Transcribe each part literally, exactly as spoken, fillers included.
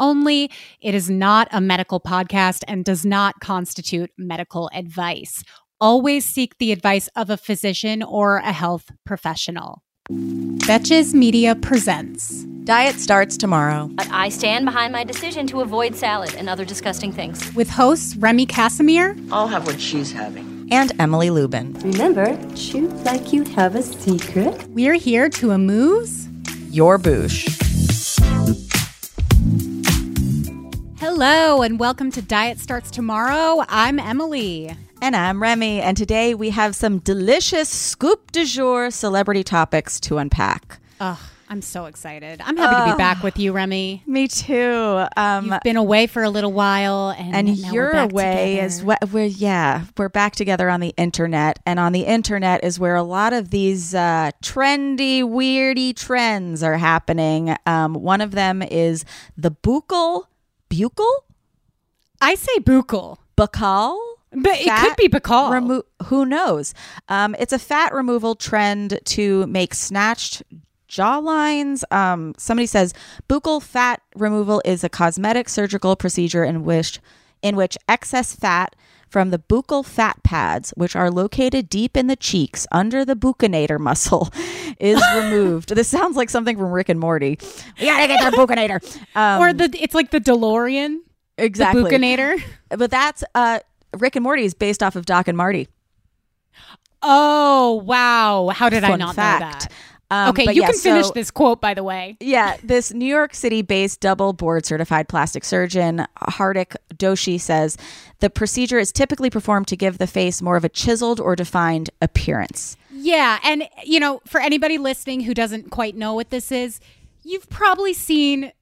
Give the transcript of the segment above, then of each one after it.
only. It is not a medical podcast and does not constitute medical advice. Always seek the advice of a physician or a health professional. Betches Media presents Diet Starts Tomorrow. I stand behind my decision to avoid salad and other disgusting things. With hosts Remy Casimir. I'll have what she's having. And Emily Lubin. Remember, chew like you have a secret. We're here to amuse your boosh. Hello and welcome to Diet Starts Tomorrow. I'm Emily. And I'm Remy. And today we have some delicious scoop du jour celebrity topics to unpack. Ugh, I'm so excited. I'm happy oh, to be back with you, Remy. Me too. Um, You've been away for a little while. And, and you're away as well. We're, yeah, we're back together on the internet. And on the internet is where a lot of these uh, trendy, weirdy trends are happening. Um, one of them is the buccal. Buccal? I say buccal. Buccal? But it fat could be buccal. Remo- who knows? Um, it's a fat removal trend to make snatched jawlines. Um, somebody says buccal fat removal is a cosmetic surgical procedure in which, in which excess fat from the buccal fat pads, which are located deep in the cheeks under the buccinator muscle, is removed. This sounds like something from Rick and Morty. We gotta get the buccinator. Um, or the it's like the DeLorean. Exactly. The buccinator. But that's uh, Rick and Morty is based off of Doc and Marty. Oh, wow. How did Fun I not fact. know that? Um, okay, you yeah, can finish so, this quote, by the way. Yeah, this New York City-based double board-certified plastic surgeon, Hardik Doshi, says the procedure is typically performed to give the face more of a chiseled or defined appearance. Yeah, and, you know, for anybody listening who doesn't quite know what this is, you've probably seen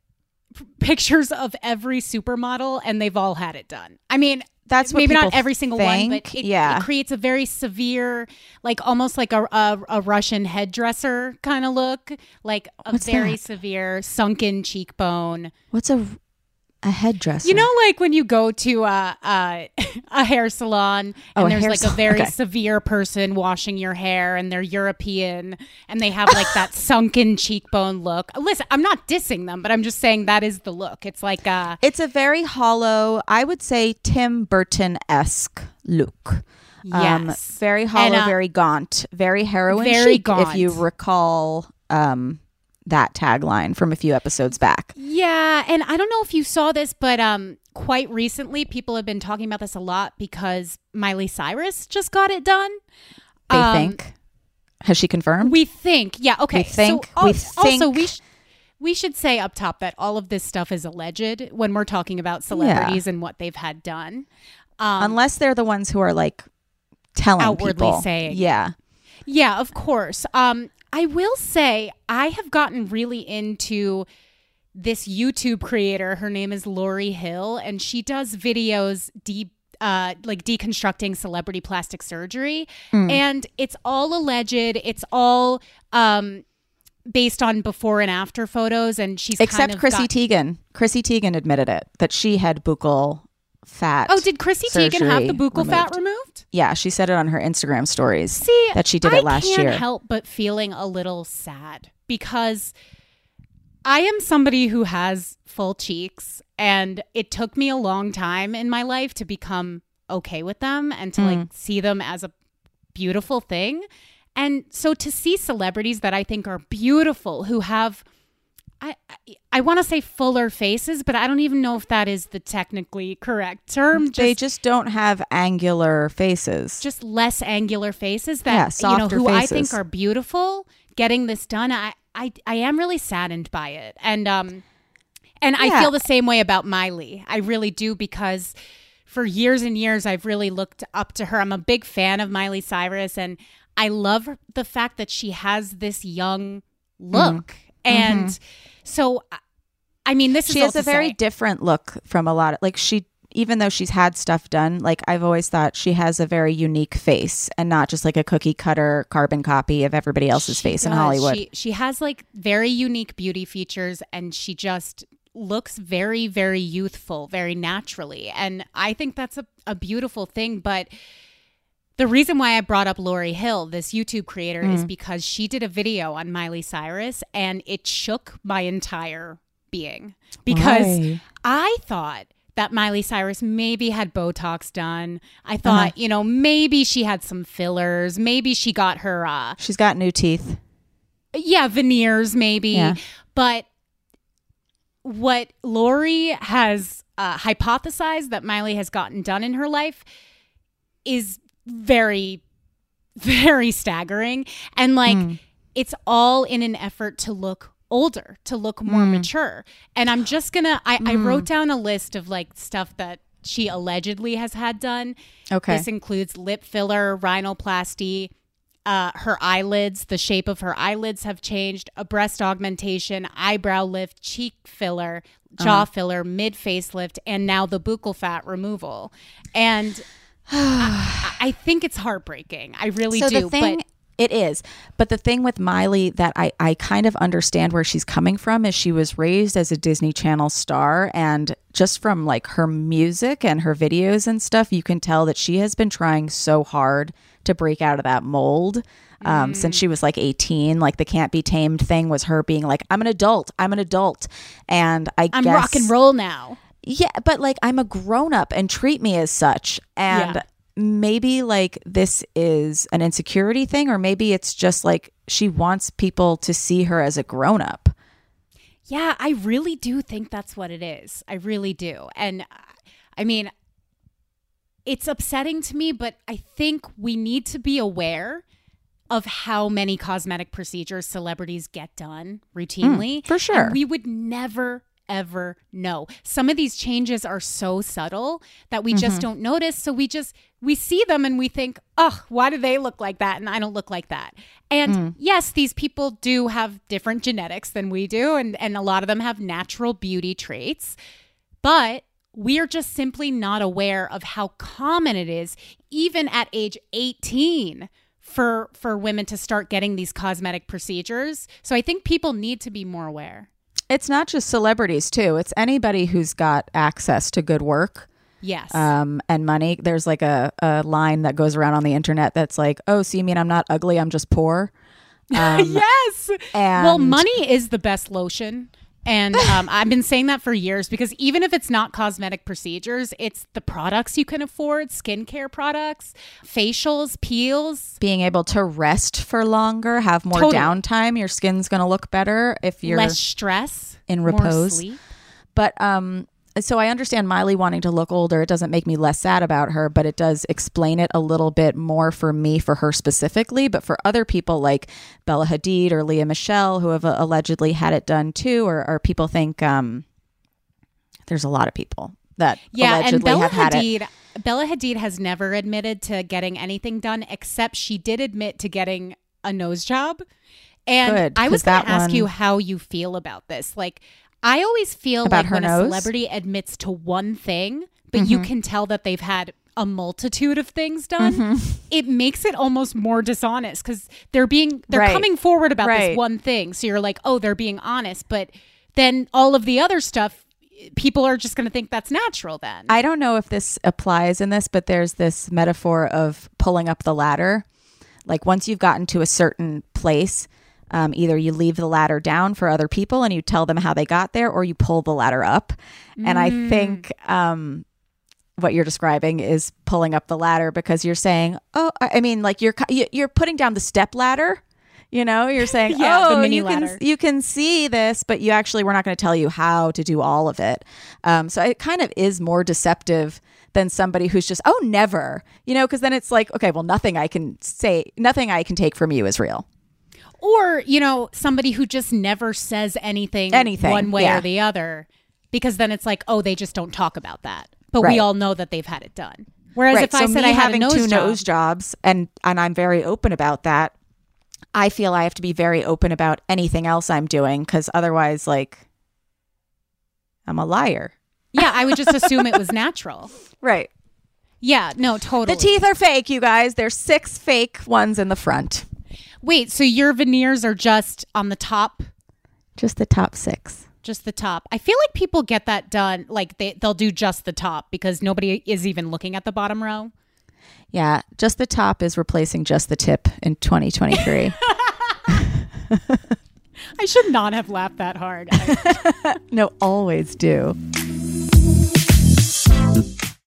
p- pictures of every supermodel, and they've all had it done. I mean... That's what maybe not every single think. one, but it, yeah. it creates a very severe, like almost like a a, a Russian headdresser kind of look, like a What's very that? severe sunken cheekbone. What's a a headdresser? You know, like when you go to a a, a hair salon and oh, there's like salon. a very okay. severe person washing your hair, and they're European and they have like that sunken cheekbone look. Listen, I'm not dissing them, but I'm just saying that is the look. It's like a it's a very hollow, I would say, Tim Burton-esque look. Yes, um, very hollow, and, uh, very gaunt, very heroin very chic. Gaunt. If you recall. Um, that tagline from a few episodes back. Yeah, and I don't know if you saw this, but um, quite recently people have been talking about this a lot because Miley Cyrus just got it done. They um, think. Has she confirmed? We think. Yeah, okay. We think. So, al- we think. Also, we, sh- we should say up top that all of this stuff is alleged when we're talking about celebrities yeah. and what they've had done. Um, Unless they're the ones who are like telling outwardly people. Outwardly saying. Yeah. Yeah, of course. Um, I will say I have gotten really into this YouTube creator. Her name is Lori Hill, and she does videos de- uh, like deconstructing celebrity plastic surgery. Mm. And it's all alleged. It's all um, based on before and after photos. And she's Except kind of Chrissy got- Teigen. Chrissy Teigen admitted it, that she had buccal fat. Oh, did Chrissy Teigen have the buccal removed. fat removed? Yeah, she said it on her Instagram stories See, that she did I it last year. I can't help but feeling a little sad because I am somebody who has full cheeks, and it took me a long time in my life to become okay with them and to mm. like see them as a beautiful thing. And so to see celebrities that I think are beautiful who have I I want to say fuller faces, but I don't even know if that is the technically correct term. Just, they just don't have angular faces. Just less angular faces that yeah, softer you know who faces. I think are beautiful. Getting this done, I I, I am really saddened by it, and um, and yeah. I feel the same way about Miley. I really do, because for years and years I've really looked up to her. I'm a big fan of Miley Cyrus, and I love the fact that she has this young look. Mm-hmm. And mm-hmm. so, I mean, this she is She has a very say, different look from a lot of, like, she, even though she's had stuff done, like, I've always thought she has a very unique face and not just like a cookie cutter carbon copy of everybody else's face does. in Hollywood. She, she has like very unique beauty features, and she just looks very, very youthful, very naturally. And I think that's a, a beautiful thing. But the reason why I brought up Lori Hill, this YouTube creator, mm. is because she did a video on Miley Cyrus, and it shook my entire being, because why? I thought that Miley Cyrus maybe had Botox done. I thought, uh-huh. you know, maybe she had some fillers. Maybe she got her... Uh, She's got new teeth. Yeah, veneers maybe. Yeah. But what Lori has uh, hypothesized that Miley has gotten done in her life is very, very staggering. And like, mm. it's all in an effort to look older, to look more mm. mature. And I'm just gonna I, mm. I wrote down a list of like stuff that she allegedly has had done. Okay. This includes lip filler, rhinoplasty, uh, her eyelids, the shape of her eyelids have changed, a breast augmentation, eyebrow lift, cheek filler, jaw uh-huh. filler, mid facelift, and now the buccal fat removal. And I, I think it's heartbreaking. I really so do. The thing- but It is. But the thing with Miley that I, I kind of understand where she's coming from is she was raised as a Disney Channel star, and just from like her music and her videos and stuff, you can tell that she has been trying so hard to break out of that mold um, mm. since she was like eighteen. Like the Can't Be Tamed thing was her being like, I'm an adult. I'm an adult. And I I'm guess, rock and roll now. Yeah. But like, I'm a grown up and treat me as such. And yeah. maybe like this is an insecurity thing, or maybe it's just like she wants people to see her as a grown-up. Yeah, I really do think that's what it is. I really do. And I mean, it's upsetting to me, but I think we need to be aware of how many cosmetic procedures celebrities get done routinely. Mm, for sure. And we would never ever know. Some of these changes are so subtle that we just mm-hmm. don't notice. So we just, we see them and we think, oh, why do they look like that? And I don't look like that. And mm. yes, these people do have different genetics than we do. And, and a lot of them have natural beauty traits, but we are just simply not aware of how common it is, even at age eighteen, for, for women to start getting these cosmetic procedures. So I think people need to be more aware. It's not just celebrities, too. It's anybody who's got access to good work. Yes. Um, and money. There's like a, a line that goes around on the internet that's like, oh, so you mean I'm not ugly, I'm just poor? Um, yes. And well, money is the best lotion. And um, I've been saying that for years, because even if it's not cosmetic procedures, it's the products you can afford, skincare products, facials, peels. Being able to rest for longer, have more totally. downtime. Your skin's going to look better if you're less stress, in repose. More sleep. But um, so I understand Miley wanting to look older. It doesn't make me less sad about her, but it does explain it a little bit more for me, for her specifically. But for other people like Bella Hadid or Leah Michelle, who have allegedly had it done too, or, or people think um, there's a lot of people that yeah, allegedly and Bella have Hadid, had it. Bella Hadid has never admitted to getting anything done, except she did admit to getting a nose job. And Good, I was going to ask one... you how you feel about this. Like, I always feel About like her when nose? a celebrity admits to one thing, but mm-hmm. you can tell that they've had a multitude of things done, mm-hmm. it makes it almost more dishonest, because they're being they're right. coming forward about right. this one thing. So you're like, oh, they're being honest. But then all of the other stuff, people are just going to think that's natural then. I don't know if this applies in this, but there's this metaphor of pulling up the ladder. Like once you've gotten to a certain place, Um, either you leave the ladder down for other people and you tell them how they got there, or you pull the ladder up. Mm. And I think um, what you're describing is pulling up the ladder, because you're saying, oh, I mean, like you're you're putting down the step ladder. You know, you're saying, yeah, oh, you ladder. can you can see this, but you actually we're not going to tell you how to do all of it. Um, so it kind of is more deceptive than somebody who's just, oh, never, you know, because then it's like, OK, well, nothing I can say, nothing I can take from you is real. Or, you know, somebody who just never says anything, anything. one way yeah. or the other, because then it's like, oh, they just don't talk about that. But right. we all know that they've had it done. Whereas right. if so I said I had having a nose two job, nose jobs, and and I'm very open about that, I feel I have to be very open about anything else I'm doing, because otherwise, like, I'm a liar. Yeah, I would just assume it was natural. Right. Yeah, no, totally. The teeth are fake, you guys. There's six fake ones in the front. Wait, so your veneers are just on the top? Just the top six. Just the top. I feel like people get that done. Like they, they'll do just the top because nobody is even looking at the bottom row. Yeah, just the top is replacing just the tip in twenty twenty-three. I should not have laughed that hard. No, always do.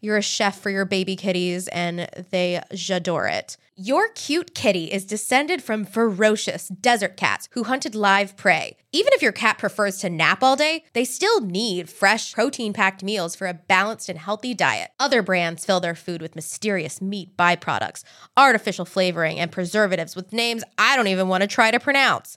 you're a chef for your baby kitties, and they j'adore it. Your cute kitty is descended from ferocious desert cats who hunted live prey. Even if your cat prefers to nap all day, they still need fresh, protein-packed meals for a balanced and healthy diet. Other brands fill their food with mysterious meat byproducts, artificial flavoring, and preservatives with names I don't even want to try to pronounce.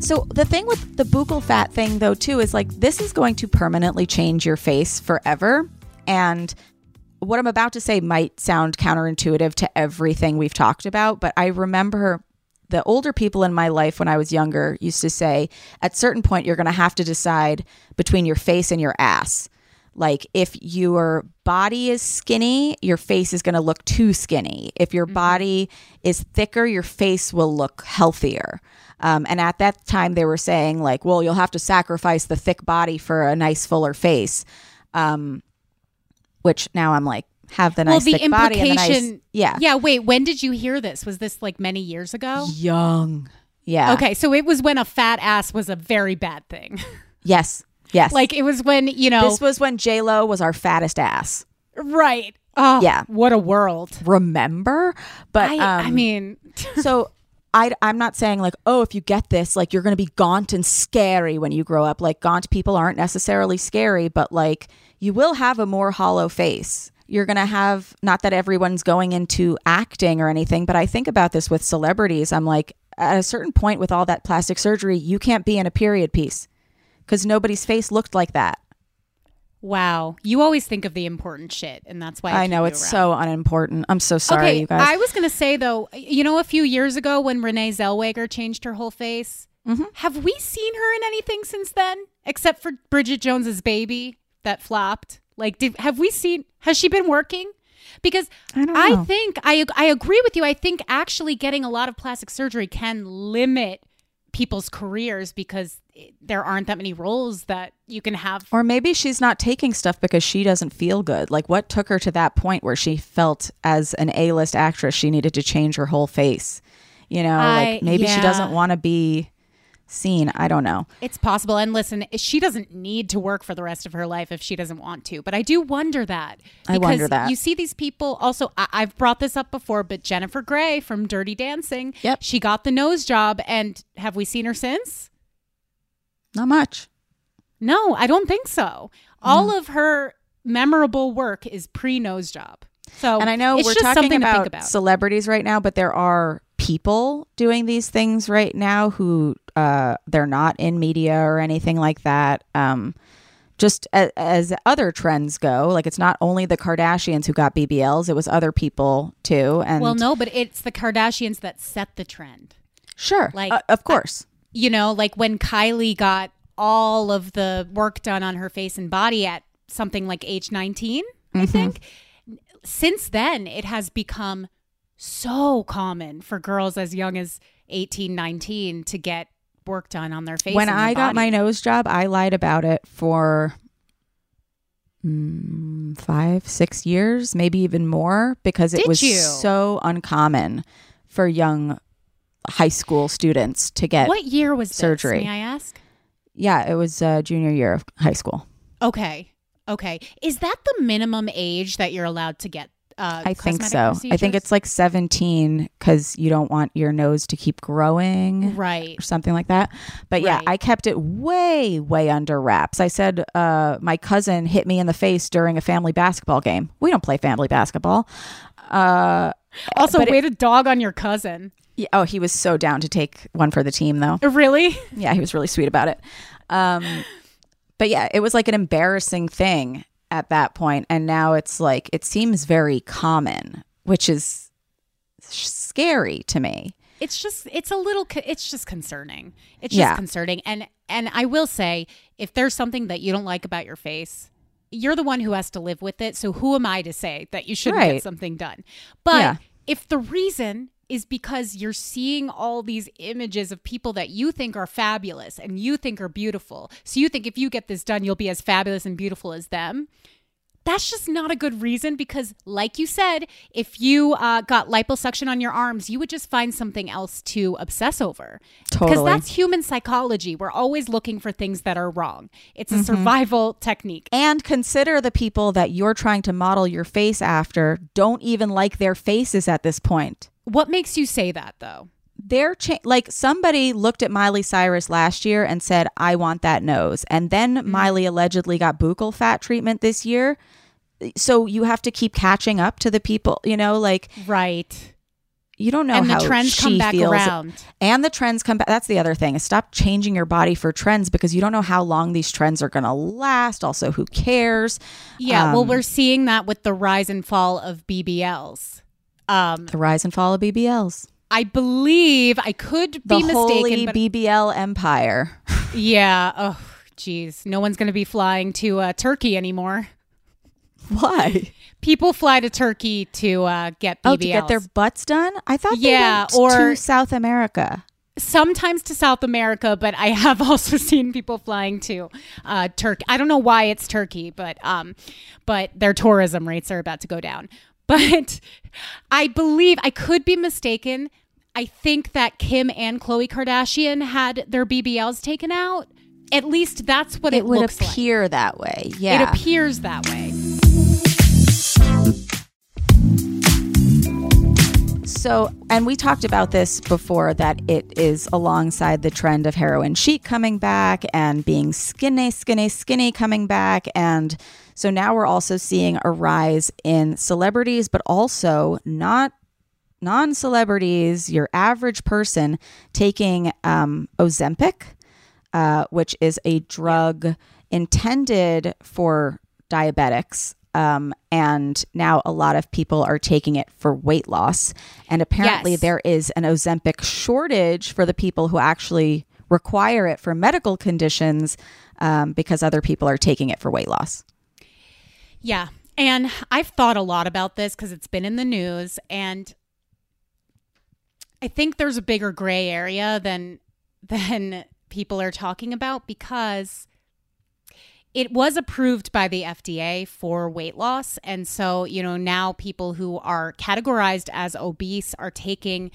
So the thing with the buccal fat thing, though, too, is like this is going to permanently change your face forever. And what I'm about to say might sound counterintuitive to everything we've talked about, but I remember the older people in my life when I was younger used to say, at a certain point, you're going to have to decide between your face and your ass. Like if your body is skinny, your face is going to look too skinny. If your body is thicker, your face will look healthier. Um, and at that time they were saying like, well, you'll have to sacrifice the thick body for a nice fuller face. Um, which now I'm like, have the nice well, the thick body and the nice, yeah. Yeah. Wait, when did you hear this? Was this like many years ago? Young. Yeah. Okay. So it was when a fat ass was a very bad thing. Yes. Yes. Like it was when, you know. This was when J-Lo was our fattest ass. Right. Oh, yeah. What a world. Remember? But I, um, I mean. so I, I'm not saying like, oh, if you get this, like you're going to be gaunt and scary when you grow up. Like gaunt people aren't necessarily scary, but like you will have a more hollow face. You're going to have, not that everyone's going into acting or anything, but I think about this with celebrities. I'm like, at a certain point with all that plastic surgery, you can't be in a period piece because nobody's face looked like that. Wow. You always think of the important shit, and that's why I, I know it's around. So unimportant. I'm so sorry, okay, you guys. I was going to say, though, you know, a few years ago when Renee Zellweger changed her whole face, mm-hmm. have we seen her in anything since then? Except for Bridget Jones's Baby that flopped. Like, did, have we seen, has she been working? Because I, don't know. I think, I I agree with you. I think actually getting a lot of plastic surgery can limit people's careers because there aren't that many roles that you can have. Or maybe she's not taking stuff because she doesn't feel good. Like what took her to that point where she felt as an A-list actress, she needed to change her whole face? You know, I, like maybe yeah. she doesn't want to be seen. I don't know. It's possible. And listen, she doesn't need to work for the rest of her life if she doesn't want to. But I do wonder that. I wonder that. You see these people also, I- I've brought this up before, but Jennifer Grey from Dirty Dancing. Yep. She got the nose job. And have we seen her since? Not much. No, I don't think so. All mm. of her memorable work is pre-nose job. So, and I know we're talking about, about celebrities right now, but there are people doing these things right now who uh, they're not in media or anything like that. Um, just as, as other trends go, like it's not only the Kardashians who got B B Ls, it was other people too. And well, no, but it's the Kardashians that set the trend. Sure. Like, uh, of course. I, you know, like when Kylie got all of the work done on her face and body at something like age nineteen, mm-hmm. I think. Since then, it has become so common for girls as young as eighteen, nineteen to get work done on their face. When I got my nose job, I lied about it for mm, five, six years, maybe even more, because it was so uncommon for young high school students to get surgery. What year was this, may I ask? Yeah, it was uh, junior year of high school. Okay. Okay. Is that the minimum age that you're allowed to get uh, I think so. Procedures? I think it's like seventeen because you don't want your nose to keep growing. Right. Or something like that. But yeah, right. I kept it way, way under wraps. I said uh, my cousin hit me in the face during a family basketball game. We don't play family basketball. Uh, also, way to dog on your cousin. Yeah, oh, he was so down to take one for the team, though. Really? Yeah, he was really sweet about it. Um But yeah, it was like an embarrassing thing at that point. And now it's like, it seems very common, which is scary to me. It's just, it's a little, it's just concerning. It's just yeah. concerning. And, and I will say, if there's something that you don't like about your face, you're the one who has to live with it. So who am I to say that you shouldn't right. get something done? But yeah. if the reason is because you're seeing all these images of people that you think are fabulous and you think are beautiful. So you think if you get this done, you'll be as fabulous and beautiful as them. That's just not a good reason because, like you said, if you uh, got liposuction on your arms, you would just find something else to obsess over. Totally. Because that's human psychology. We're always looking for things that are wrong. It's a mm-hmm. survival technique. And consider the people that you're trying to model your face after don't even like their faces at this point. What makes you say that, though? They're cha- like somebody looked at Miley Cyrus last year and said, I want that nose. And then mm-hmm. Miley allegedly got buccal fat treatment this year. So you have to keep catching up to the people, you know, like. Right. You don't know and how the trends she come back feels. Around. And the trends come back. That's the other thing. Is stop changing your body for trends because you don't know how long these trends are going to last. Also, who cares? Yeah. Um, well, we're seeing that with the rise and fall of B B Ls. Um, the rise and fall of B B Ls. I believe I could be mistaken. The holy B B L empire. Yeah. Oh, geez. No one's going to be flying to uh, Turkey anymore. Why? People fly to Turkey to uh, get B B Ls. Oh, to get their butts done? I thought yeah, they went or to South America. Sometimes to South America, but I have also seen people flying to uh, Turkey. I don't know why it's Turkey, but um, but their tourism rates are about to go down. But I believe, I could be mistaken, I think that Kim and Khloe Kardashian had their B B Ls taken out. At least that's what it, it would looks appear like. That way. Yeah, it appears that way. So, and we talked about this before, that it is alongside the trend of heroin chic coming back and being skinny, skinny, skinny coming back. And so now we're also seeing a rise in celebrities, but also not non-celebrities, your average person taking um, Ozempic, uh, which is a drug intended for diabetics. Um, and now a lot of people are taking it for weight loss. And apparently yes. there is an Ozempic shortage for the people who actually require it for medical conditions, um, because other people are taking it for weight loss. Yeah. And I've thought a lot about this because it's been in the news. And I think there's a bigger gray area than than people are talking about, because it was approved by the F D A for weight loss. And so, you know, now people who are categorized as obese are taking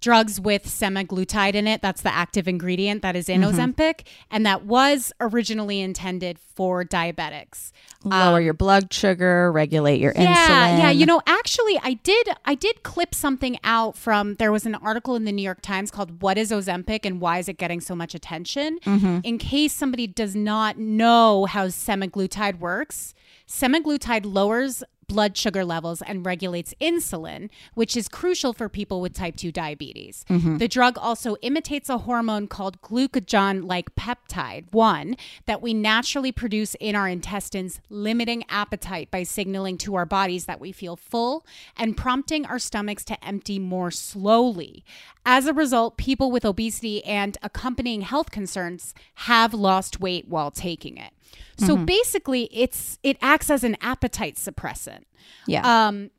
drugs with semaglutide in it. That's the active ingredient that is in mm-hmm. Ozempic. And that was originally intended for diabetics. Lower um, your blood sugar, regulate your yeah, insulin. Yeah, you know, actually I did I did clip something out from, there was an article in the New York Times called "What is Ozempic and Why is it Getting So Much Attention?" Mm-hmm. In case somebody does not know how semaglutide works. Semaglutide lowers blood sugar levels and regulates insulin, which is crucial for people with type two diabetes. Mm-hmm. The drug also imitates a hormone called glucagon-like peptide one that we naturally produce in our intestines, limiting appetite by signaling to our bodies that we feel full and prompting our stomachs to empty more slowly. As a result, people with obesity and accompanying health concerns have lost weight while taking it. So mm-hmm. basically, it's it acts as an appetite suppressant. Yeah. Um,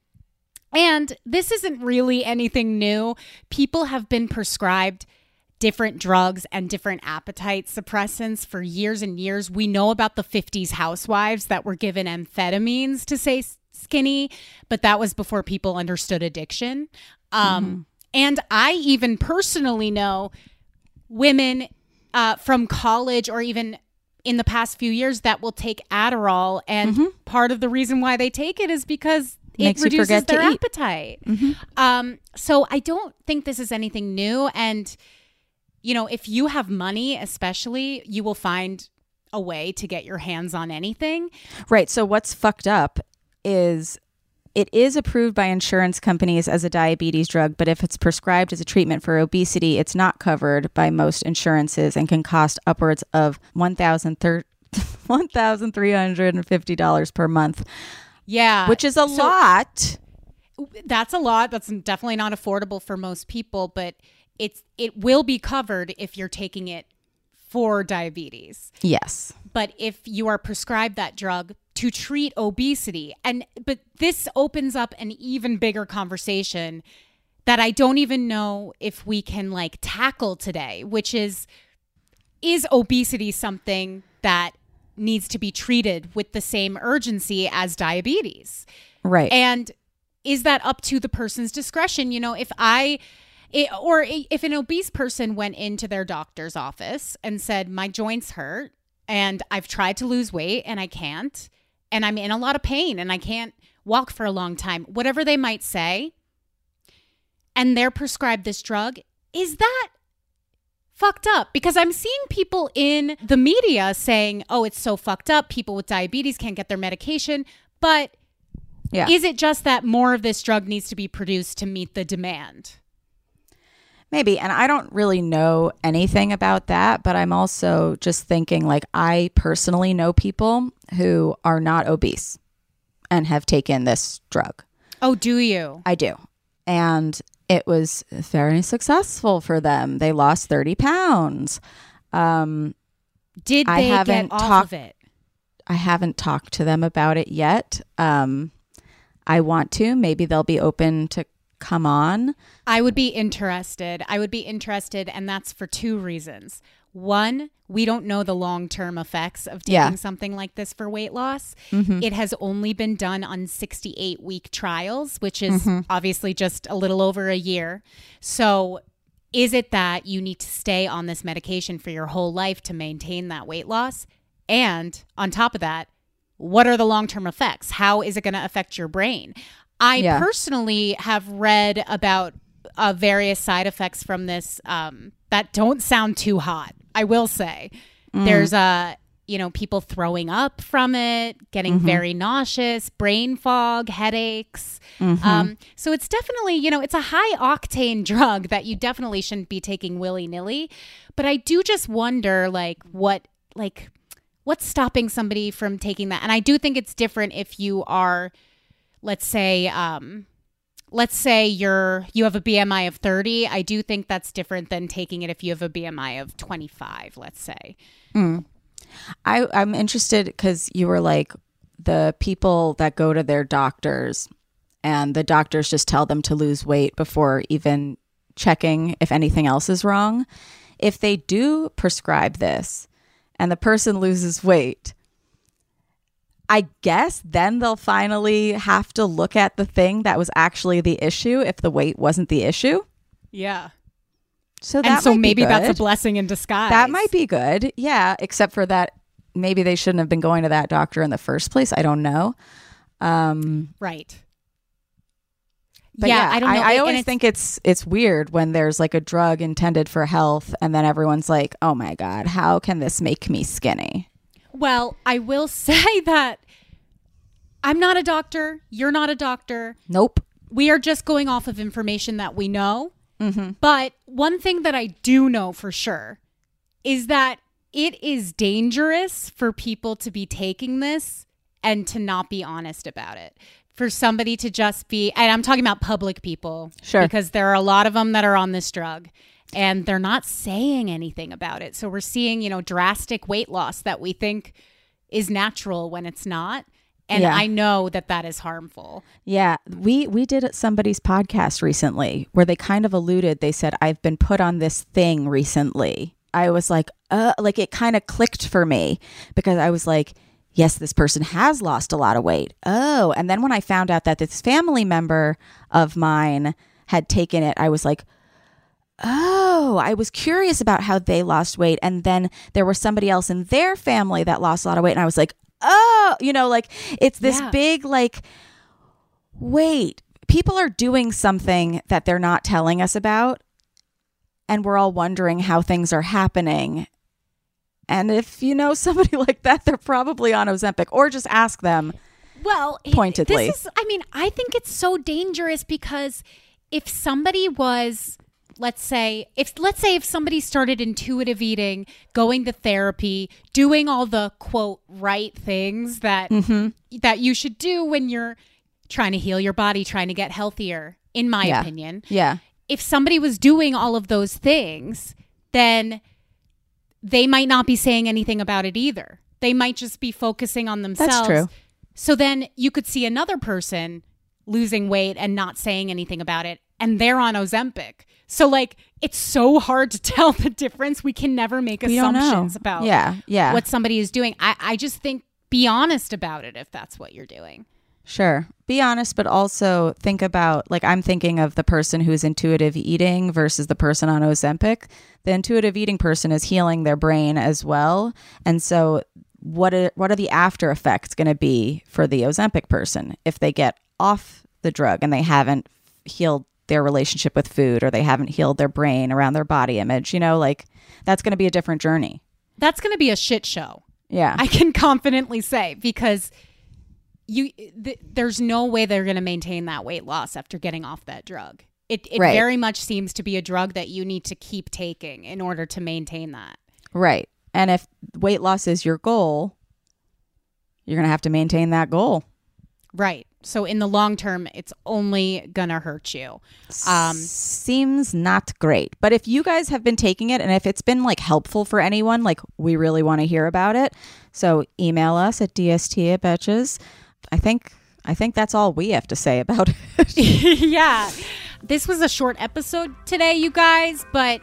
and this isn't really anything new. People have been prescribed different drugs and different appetite suppressants for years and years. We know about the fifties housewives that were given amphetamines to stay skinny, but that was before people understood addiction. Um, mm-hmm. And I even personally know women uh, from college or even in the past few years that will take Adderall. And mm-hmm. part of the reason why they take it is because it Makes reduces their appetite. Mm-hmm. Um, so I don't think this is anything new. And, you know, if you have money, especially, you will find a way to get your hands on anything. Right. So what's fucked up is it is approved by insurance companies as a diabetes drug, but if it's prescribed as a treatment for obesity, it's not covered by most insurances and can cost upwards of one thousand three hundred fifty dollars per month. Yeah. Which is a so, lot. That's a lot. That's definitely not affordable for most people, but it's it will be covered if you're taking it for diabetes. Yes. But if you are prescribed that drug to treat obesity, and but this opens up an even bigger conversation that I don't even know if we can like tackle today, which is, is obesity something that needs to be treated with the same urgency as diabetes? Right. And is that up to the person's discretion? You know, if I... It, or if an obese person went into their doctor's office and said, my joints hurt and I've tried to lose weight and I can't, and I'm in a lot of pain and I can't walk for a long time, whatever they might say, and they're prescribed this drug, is that fucked up? Because I'm seeing people in the media saying, oh, it's so fucked up. People with diabetes can't get their medication. But yeah. is it just that more of this drug needs to be produced to meet the demand? Maybe. And I don't really know anything about that, but I'm also just thinking, like, I personally know people who are not obese and have taken this drug. Oh, do you? I do. And it was very successful for them. They lost thirty pounds. Um, Did they get off talk- of it? I haven't talked to them about it yet. Um, I want to. Maybe they'll be open to come on. I would be interested. I would be interested. And that's for two reasons. One, we don't know the long-term effects of taking yeah. something like this for weight loss. Mm-hmm. It has only been done on sixty-eight week trials, which is mm-hmm. obviously just a little over a year. So Is it that you need to stay on this medication for your whole life to maintain that weight loss? And on top of that, what are the long-term effects? How is it going to affect your brain? I yeah. personally have read about uh, various side effects from this um, that don't sound too hot, I will say. Mm. There's uh, you know, people throwing up from it, getting mm-hmm. very nauseous, brain fog, headaches. Mm-hmm. Um, so it's definitely, you know, it's a high-octane drug that you definitely shouldn't be taking willy-nilly. But I do just wonder, like, what, like... what's stopping somebody from taking that? And I do think it's different if you are, let's say, um, let's say you're you have a B M I of thirty. I do think that's different than taking it if you have a B M I of twenty-five, let's say. Mm. I, I'm interested because you were like the people that go to their doctors and the doctors just tell them to lose weight before even checking if anything else is wrong. If they do prescribe this, and the person loses weight, I guess then they'll finally have to look at the thing that was actually the issue if the weight wasn't the issue. Yeah. So that and so maybe that's a blessing in disguise. That might be good. Yeah. Except for that, maybe they shouldn't have been going to that doctor in the first place. I don't know. Um, right. But yeah, yeah, I don't know. I, I always it's, think it's it's weird when there's like a drug intended for health and then everyone's like, oh my God, how can this make me skinny? Well, I will say that I'm not a doctor. You're not a doctor. Nope. We are just going off of information that we know. Mm-hmm. But one thing that I do know for sure is that it is dangerous for people to be taking this and to not be honest about it. For somebody to just be, and I'm talking about public people, sure, because there are a lot of them that are on this drug and they're not saying anything about it. So we're seeing, you know, drastic weight loss that we think is natural when it's not. And yeah. I know that that is harmful. Yeah. We, we did somebody's podcast recently where they kind of alluded, they said, I've been put on this thing recently. I was like, uh, like it kind of clicked for me because I was like, yes, this person has lost a lot of weight. Oh, and then when I found out that this family member of mine had taken it, I was like, oh, I was curious about how they lost weight. And then there was somebody else in their family that lost a lot of weight. And I was like, oh, you know, like it's this yeah. big, like, wait, people are doing something that they're not telling us about. And we're all wondering how things are happening. And if you know somebody like that, they're probably on Ozempic, or just ask them well, pointedly. This is, I mean, I think it's so dangerous because if somebody was, let's say, if let's say if somebody started intuitive eating, going to therapy, doing all the quote right things that mm-hmm. that you should do when you're trying to heal your body, trying to get healthier, in my yeah. opinion. Yeah. If somebody was doing all of those things, then they might not be saying anything about it either. They might just be focusing on themselves. That's true. So then you could see another person losing weight and not saying anything about it, and they're on Ozempic. So like, it's so hard to tell the difference. We can never make we assumptions about yeah, yeah. what somebody is doing. I, I just think be honest about it if that's what you're doing. Sure. Be honest, but also think about, like, I'm thinking of the person who's intuitive eating versus the person on Ozempic. The intuitive eating person is healing their brain as well. And so what are, what are the after effects going to be for the Ozempic person if they get off the drug and they haven't healed their relationship with food or they haven't healed their brain around their body image? You know, like, that's going to be a different journey. That's going to be a shit show. Yeah. I can confidently say because You, th- there's no way they're going to maintain that weight loss after getting off that drug. It, it right. very much seems to be a drug that you need to keep taking in order to maintain that. Right. And if weight loss is your goal, you're going to have to maintain that goal. Right. So in the long term, it's only going to hurt you. Um, Seems not great. But if you guys have been taking it and if it's been like helpful for anyone, like we really want to hear about it. So email us at D S T at Betches. I think I think that's all we have to say about it. Yeah. This was a short episode today, you guys, but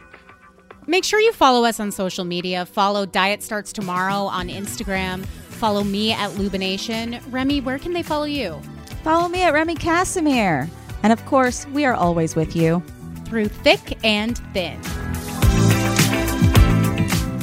make sure you follow us on social media. Follow Diet Starts Tomorrow on Instagram. Follow me at Lubination. Remy, where can they follow you? Follow me at Remy Casimir. And of course, we are always with you. through thick and thin.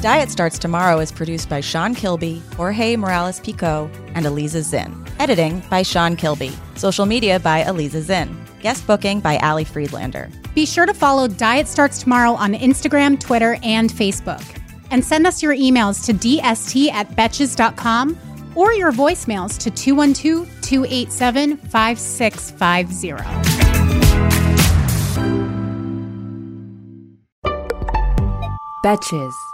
Diet Starts Tomorrow is produced by Sean Kilby, Jorge Morales-Pico, and Aliza Zinn. Editing by Sean Kilby. Social media by Aliza Zinn. Guest booking by Ali Friedlander. Be sure to follow Diet Starts Tomorrow on Instagram, Twitter, and Facebook. And send us your emails to d s t at betches dot com or your voicemails to two one two, two eight seven, five six five zero. Betches.